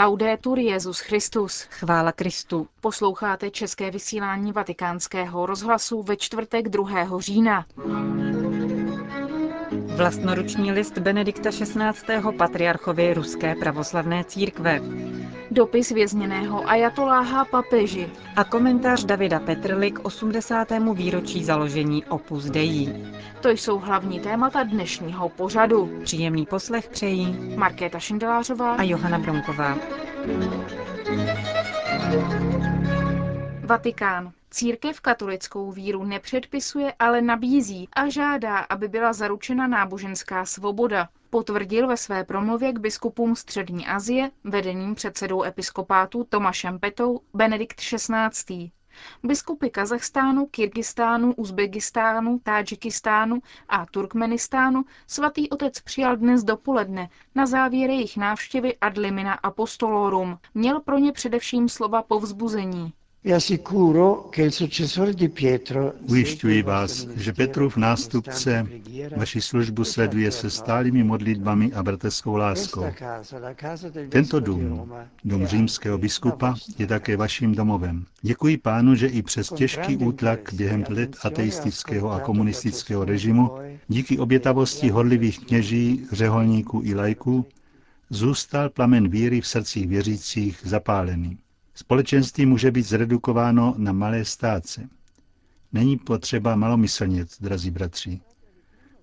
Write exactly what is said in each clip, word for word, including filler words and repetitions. Laudetur Jesus Christus. Chvála Kristu. Posloucháte české vysílání Vatikánského rozhlasu ve čtvrtek druhého října. Vlastnoruční list Benedikta šestnáctého patriarchovi Ruské pravoslavné církve. Dopis vězněného ajatoláha papeži. A komentář Davida Petrly k osmdesátému výročí založení Opus Dei. To jsou hlavní témata dnešního pořadu. Příjemný poslech přejí Markéta Šindelářová a Johana Bronková. Vatikán. Církev katolickou víru nepředpisuje, ale nabízí a žádá, aby byla zaručena náboženská svoboda. Potvrdil ve své promluvě k biskupům Střední Asie, vedeným předsedou episkopátu Tomášem Petou, Benedikt šestnáctý. Biskupy Kazachstánu, Kyrgyzstánu, Uzbekistánu, Tádžikistánu a Turkmenistánu svatý otec přijal dnes dopoledne na závěr jejich návštěvy Ad limina apostolorum. Měl pro ně především slova povzbuzení. Ujišťuji vás, že Petrův nástupce vaši službu sleduje se stálými modlitbami a bratrskou láskou. Tento dům, dům římského biskupa, je také vaším domovem. Děkuji Pánu, že i přes těžký útlak během let ateistického a komunistického režimu, díky obětavosti horlivých kněží, řeholníků i laiků, zůstal plamen víry v srdcích věřících zapálený. Společenství může být zredukováno na malé stáce. Není potřeba malomyslnět, drazí bratři.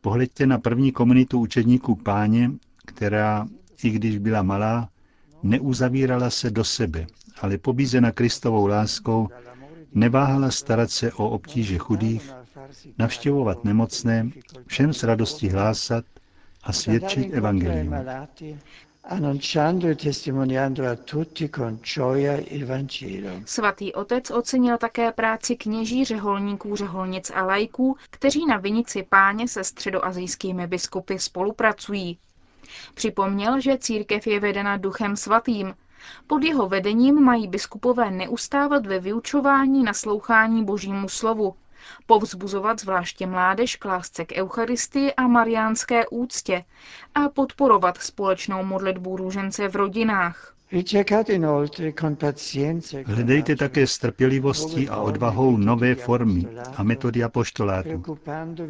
Pohleďte na první komunitu učedníků Páně, která, i když byla malá, neuzavírala se do sebe, ale pobízena Kristovou láskou neváhala starat se o obtíže chudých, navštěvovat nemocné, všem s radostí hlásat a svědčit evangelium. Svatý otec ocenil také práci kněží, řeholníků, řeholnic a laiků, kteří na vinici Páně se středoasijskými biskupy spolupracují. Připomněl, že církev je vedena Duchem Svatým. Pod jeho vedením mají biskupové neustávat ve vyučování naslouchání Božímu slovu, povzbuzovat zvláště mládež k lásce k Eucharistii a mariánské úctě a podporovat společnou modlitbu růžence v rodinách. Hledejte také s trpělivostí a odvahou nové formy a metody apoštolátu.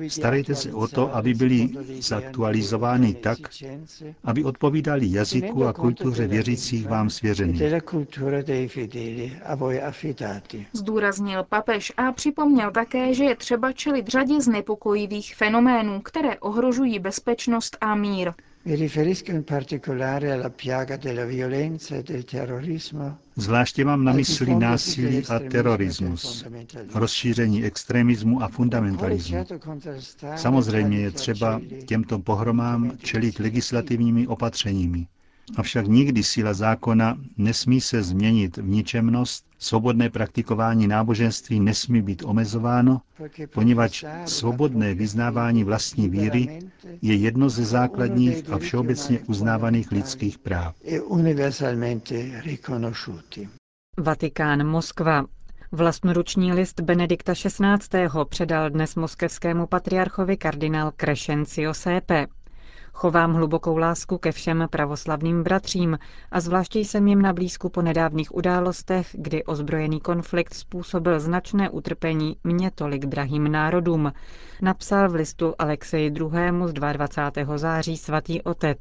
Starejte se o to, aby byly zaktualizovány tak, aby odpovídali jazyku a kultuře věřících vám svěřených. Zdůraznil papež a připomněl také, že je třeba čelit řadě znepokojivých fenoménů, které ohrožují bezpečnost a mír. Zvláště mám na mysli násilí a terorismus, rozšíření extremismu a fundamentalismu. Samozřejmě je třeba těmto pohromám čelit legislativními opatřeními. Avšak nikdy síla zákona nesmí se změnit v ničemnost, svobodné praktikování náboženství nesmí být omezováno, poněvadž svobodné vyznávání vlastní víry je jedno ze základních a všeobecně uznávaných lidských práv. Vatikán, Moskva. Vlastnoruční list Benedikta šestnáctého předal dnes moskevskému patriarchovi kardinál Kresencio S P Chovám hlubokou lásku ke všem pravoslavným bratřím a zvláště jsem jim nablízku po nedávných událostech, kdy ozbrojený konflikt způsobil značné utrpení mně tolik drahým národům, napsal v listu Alexeji druhému z dvacátého druhého září svatý otec.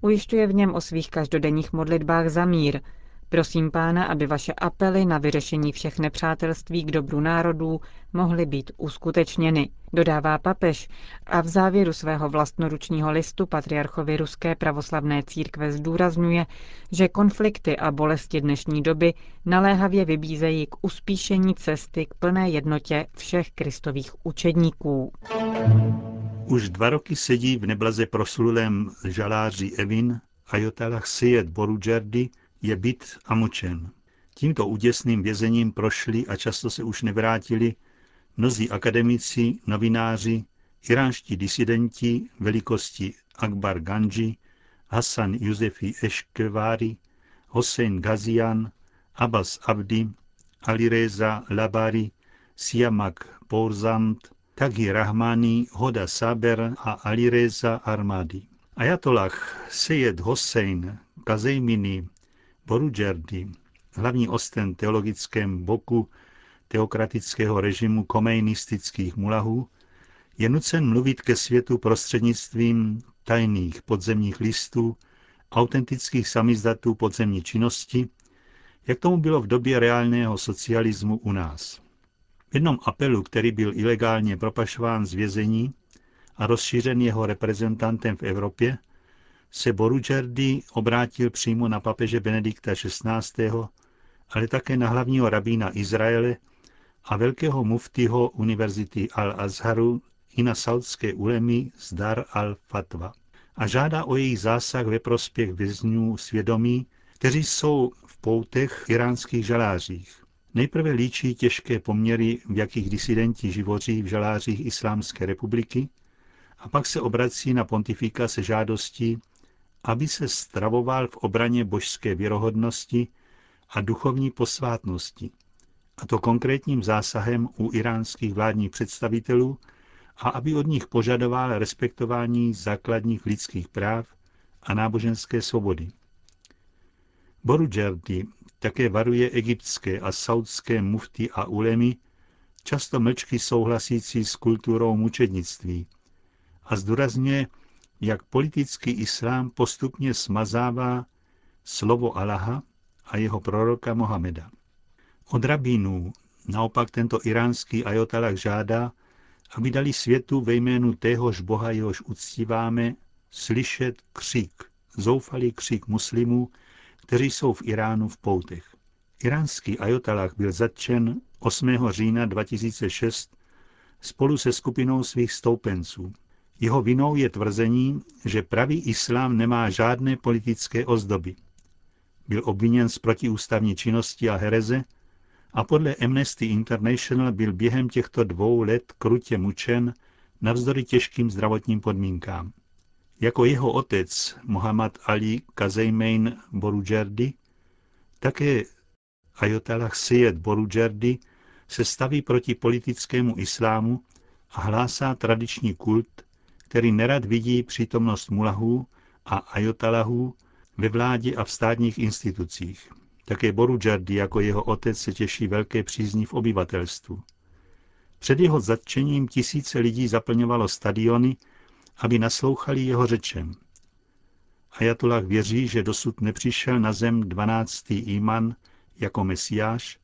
Ujišťuje v něm o svých každodenních modlitbách za mír. Prosím Pána, aby vaše apely na vyřešení všech nepřátelství k dobru národů mohly být uskutečněny, dodává papež a v závěru svého vlastnoručního listu patriarchovi Ruské pravoslavné církve zdůrazňuje, že konflikty a bolesti dnešní doby naléhavě vybízejí k uspíšení cesty k plné jednotě všech kristových učedníků. Už dva roky sedí v neblaze proslulém žaláři Evin ajatolláh Seyed Boroujerdi je bit a mučen. Tímto úděsným vězením prošli a často se už nevrátili mnozí akademici, novináři, iránští disidenti velikosti Akbar Ganji, Hassan Yusefi Eshkevari, Hossein Ghazian, Abbas Abdi, Alireza Labari, Siamak Porzant, Taghi Rahmani, Hoda Saber a Alireza Armadi. Ajatollah Seyed Hossein Kazejmini Boroujerdi, hlavní osten teologickém boku teokratického režimu komejnistických mulahů, je nucen mluvit ke světu prostřednictvím tajných podzemních listů, autentických samizdatů podzemní činnosti, jak tomu bylo v době reálného socialismu u nás. V jednom apelu, který byl ilegálně propašován z vězení a rozšířen jeho reprezentantem v Evropě, se Boroujerdi obrátil přímo na papeže Benedikta šestnáctého., ale také na hlavního rabína Izraele a velkého muftiho univerzity Al-Azharu i na saudské ulemy z Dar al-Fatwa a žádá o jejich zásah ve prospěch vězňů svědomí, kteří jsou v poutech iránských žalářích. Nejprve líčí těžké poměry, v jakých disidenti živoří v žalářích Islámské republiky, a pak se obrací na pontifika se žádostí, aby se stravoval v obraně božské věrohodnosti a duchovní posvátnosti, a to konkrétním zásahem u iránských vládních představitelů, a aby od nich požadoval respektování základních lidských práv a náboženské svobody. Boroujerdi také varuje egyptské a saudské mufty a ulemy, často mlčky souhlasící s kulturou mučednictví, a zdůrazňuje, jak politický islám postupně smazává slovo Allaha a jeho proroka Mohameda. Od rabínů naopak tento iránský ajatolláh žádá, aby dali světu ve jménu téhož Boha, jehož uctíváme, slyšet křík, zoufalý křík muslimů, kteří jsou v Iránu v poutech. Iránský ajatolláh byl zatčen osmého října dva tisíce šest spolu se skupinou svých stoupenců. Jeho vinou je tvrzení, že pravý islám nemá žádné politické ozdoby. Byl obviněn z protiústavní činnosti a hereze a podle Amnesty International byl během těchto dvou let krutě mučen navzdory těžkým zdravotním podmínkám. Jako jeho otec Muhammad Ali Kazejmein Boroujerdi, také ajatolláh Seyed Boroujerdi se staví proti politickému islámu a hlásá tradiční kult, který nerad vidí přítomnost mulahů a ajatolláhů ve vládě a v státních institucích. Také Boroujerdi jako jeho otec se těší velké přízní v obyvatelstvu. Před jeho zatčením tisíce lidí zaplňovalo stadiony, aby naslouchali jeho řečem. Ajatolláh věří, že dosud nepřišel na zem dvanáctý iman jako mesiáš,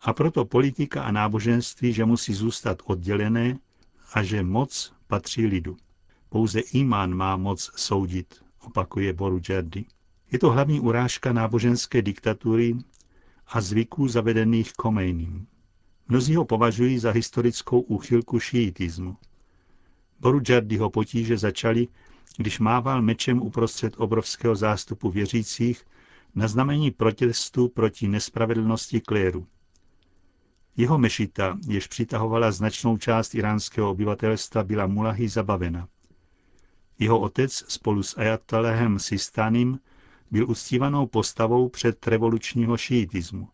a proto politika a náboženství, že musí zůstat oddělené a že moc patří lidu. Pouze imán má moc soudit, opakuje Boroujerdi. Je to hlavní urážka náboženské diktatury a zvyků zavedených Chomejním. Mnozí ho považují za historickou úchylku šiitismu. Boroujerdiho potíže začaly, když mával mečem uprostřed obrovského zástupu věřících na znamení protestu proti nespravedlnosti kléru. Jeho mešita, jež přitahovala značnou část iránského obyvatelstva, byla mulahy zabavena. Jeho otec spolu s ajatollahem Sistanim byl uctívanou postavou předrevolučního šiitismu.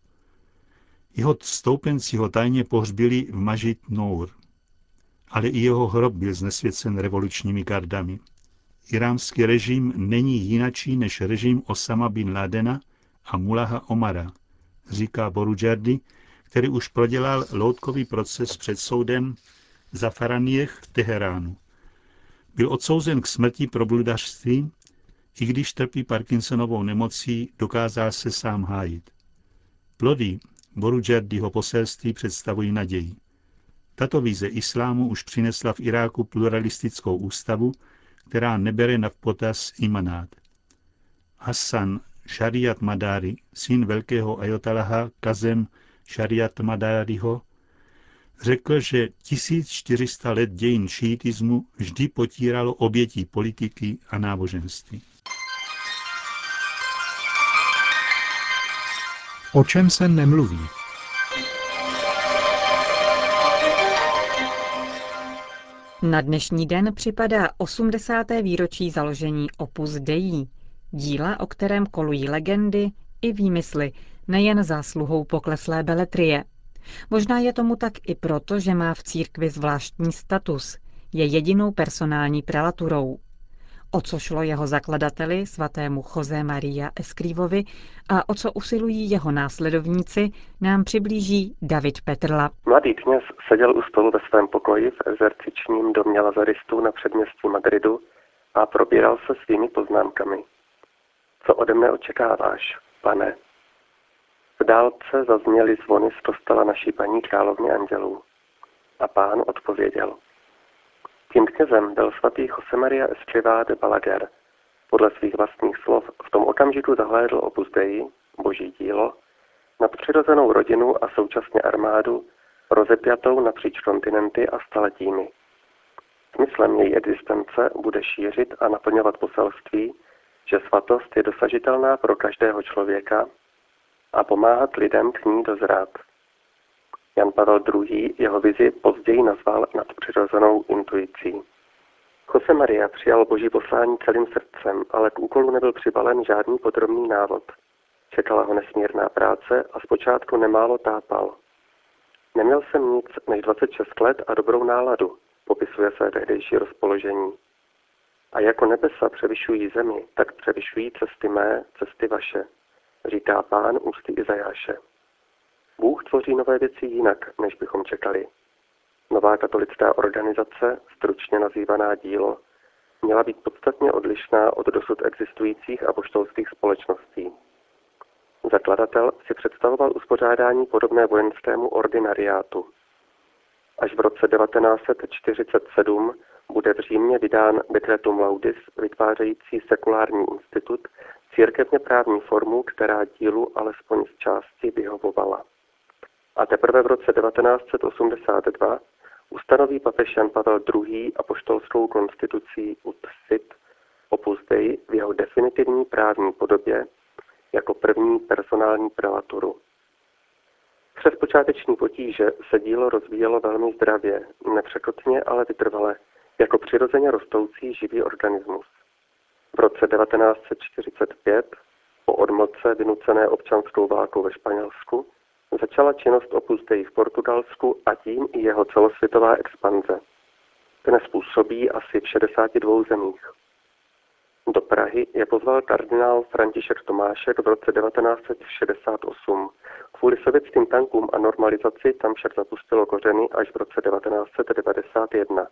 Jeho stoupenci ho tajně pohřbili v Masjid Nour, ale i jeho hrob byl znesvěcen revolučními gardami. Iránský režim není jinačí než režim Osama bin Ladena a Mullaha Omara, říká Boroujerdi, který už prodělal loutkový proces před soudem za Faranieh v Teheránu. Byl odsouzen k smrti pro bludařství, i když trpí Parkinsonovou nemocí, dokázal se sám hájit. Plody Boroujerdiho poselství představují naději. Tato vize islámu už přinesla v Iráku pluralistickou ústavu, která nebere na potaz imanát. Hassan Šariat Madari, syn velkého ajatollaha Kazem Šariat Madariho, řekl, že tisíc čtyři sta let dějin šíitismu vždy potíralo oběti politiky a náboženství. O čem se nemluví? Na dnešní den připadá osmdesáté výročí založení Opus Dei, díla, o kterém kolují legendy i výmysly, nejen zásluhou pokleslé beletrie. Možná je tomu tak i proto, že má v církvi zvláštní status, je jedinou personální prelaturou. o co šlo jeho zakladateli, svatému Josemaría Escrivovi, a o co usilují jeho následovníci, nám přiblíží David Petrla. Mladý kněz seděl u stolu ve svém pokoji v exercičním domě lazaristů na předměstí Madridu a probíral se svými poznámkami. Co ode mne očekáváš, pane? V dálce zazněly zvony z kostela naší paní královny andělů. A pán odpověděl. Tím knězem byl svatý Josemaría Escrivá de Balaguer. Podle svých vlastních slov v tom okamžiku zahlédl Opus Dei, boží dílo, nadpřirozenou rodinu a současně armádu, rozepjatou napříč kontinenty a staletími. Smyslem její existence bude šířit a naplňovat poselství, že svatost je dosažitelná pro každého člověka a pomáhat lidem k ní dozrát. Jan Pavel druhý. Jeho vizi později nazval nadpřirozenou intuicí. Josemaría přijal boží poslání celým srdcem, ale k úkolu nebyl přibalen žádný podrobný návod. Čekala ho nesmírná práce a zpočátku nemálo tápal. Neměl jsem nic než dvacet šest let a dobrou náladu, popisuje se tehdejší rozpoložení. A jako nebesa převyšují zemi, tak převyšují cesty mé, cesty vaše, říká pán ústy Izajáše. Bůh tvoří nové věci jinak, než bychom čekali. Nová katolická organizace, stručně nazývaná dílo, měla být podstatně odlišná od dosud existujících apoštolských společností. Zakladatel si představoval uspořádání podobné vojenskému ordinariátu. Až v roce devatenáct set čtyřicet sedm bude v Římě vydán dekretum Laudis, vytvářející sekulární institut, církevně právní formu, která dílu alespoň z části vyhovovala. A teprve v roce devatenáct set osmdesát dva ustanoví papež Jan Pavel druhý. Apoštolskou konstitucí Ut Sit Opus Dei v jeho definitivní právní podobě jako první personální prelaturu. Přes počáteční potíže se dílo rozvíjelo velmi zdravě, nepřekotně, ale vytrvale, jako přirozeně rostoucí živý organismus. V roce devatenáct set čtyřicet pět, po odmlce vynucené občanskou válkou ve Španělsku, začala činnost Opus Dei v Portugalsku a tím i jeho celosvětová expanze. Dnes působí asi v šedesáti dvou zemích. Do Prahy je pozval kardinál František Tomášek v roce devatenáct set šedesát osm. Kvůli sovětským tankům a normalizaci tam však zapustilo kořeny až v roce devatenáct set devadesát jedna.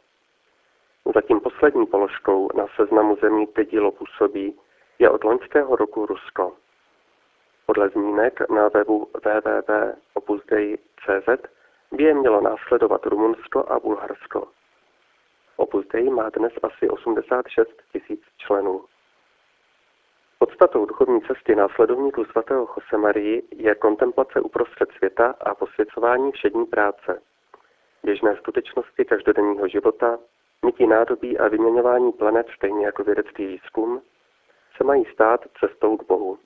Zatím poslední položkou na seznamu zemí, kde dílo působí, je od loňského roku Rusko. Podle zmínek na webu w w w tečka opus dei tečka c z by je mělo následovat Rumunsko a Bulharsko. Opus Dei má dnes asi osmdesát šest tisíc členů. Podstatou duchovní cesty následovníků svatého Josemarii je kontemplace uprostřed světa a posvěcování všední práce. Běžné skutečnosti každodenního života, mytí nádobí a vyměňování planet stejně jako vědecký výzkum se mají stát cestou k Bohu.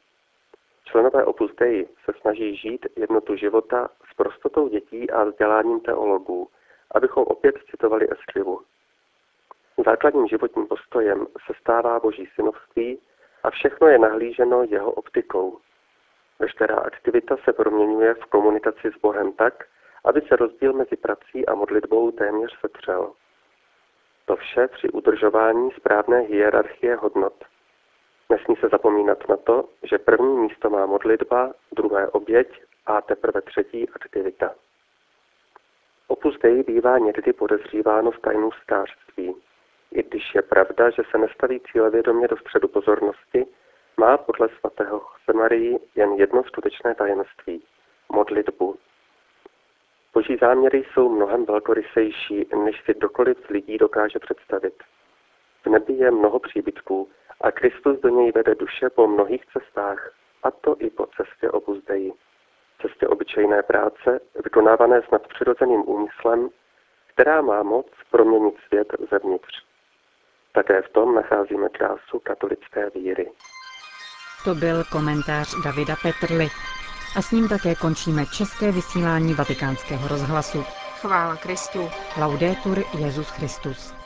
Členové Opus Dei se snaží žít jednotu života s prostotou dětí a vzděláním teologů, abychom opět citovali Escrivu. Základním životním postojem se stává boží synovství a všechno je nahlíženo jeho optikou. Veškerá aktivita se proměňuje v komunikaci s Bohem tak, aby se rozdíl mezi prací a modlitbou téměř setřel. To vše při udržování správné hierarchie hodnot. Nesmí se zapomínat na to, že první místo má modlitba, druhé oběť a teprve třetí aktivita. Opus Dei bývá někdy podezříváno v tajnou stářství. I když je pravda, že se nestaví cílevědomě do středu pozornosti, má podle svatého Josemarii jen jedno skutečné tajemství – modlitbu. Boží záměry jsou mnohem velkorysejší, než si kdokoliv z lidí dokáže představit. V nebi je mnoho příbytků a Kristus do něj vede duše po mnohých cestách, a to i po cestě Opus Dei. Cestě obyčejné práce, vykonávané s nadpřirozeným úmyslem, která má moc proměnit svět zevnitř. Také v tom nacházíme krásu katolické víry. To byl komentář Davida Petrly. A s ním také končíme české vysílání Vatikánského rozhlasu. Chvála Kristu. Laudetur Jesus Christus.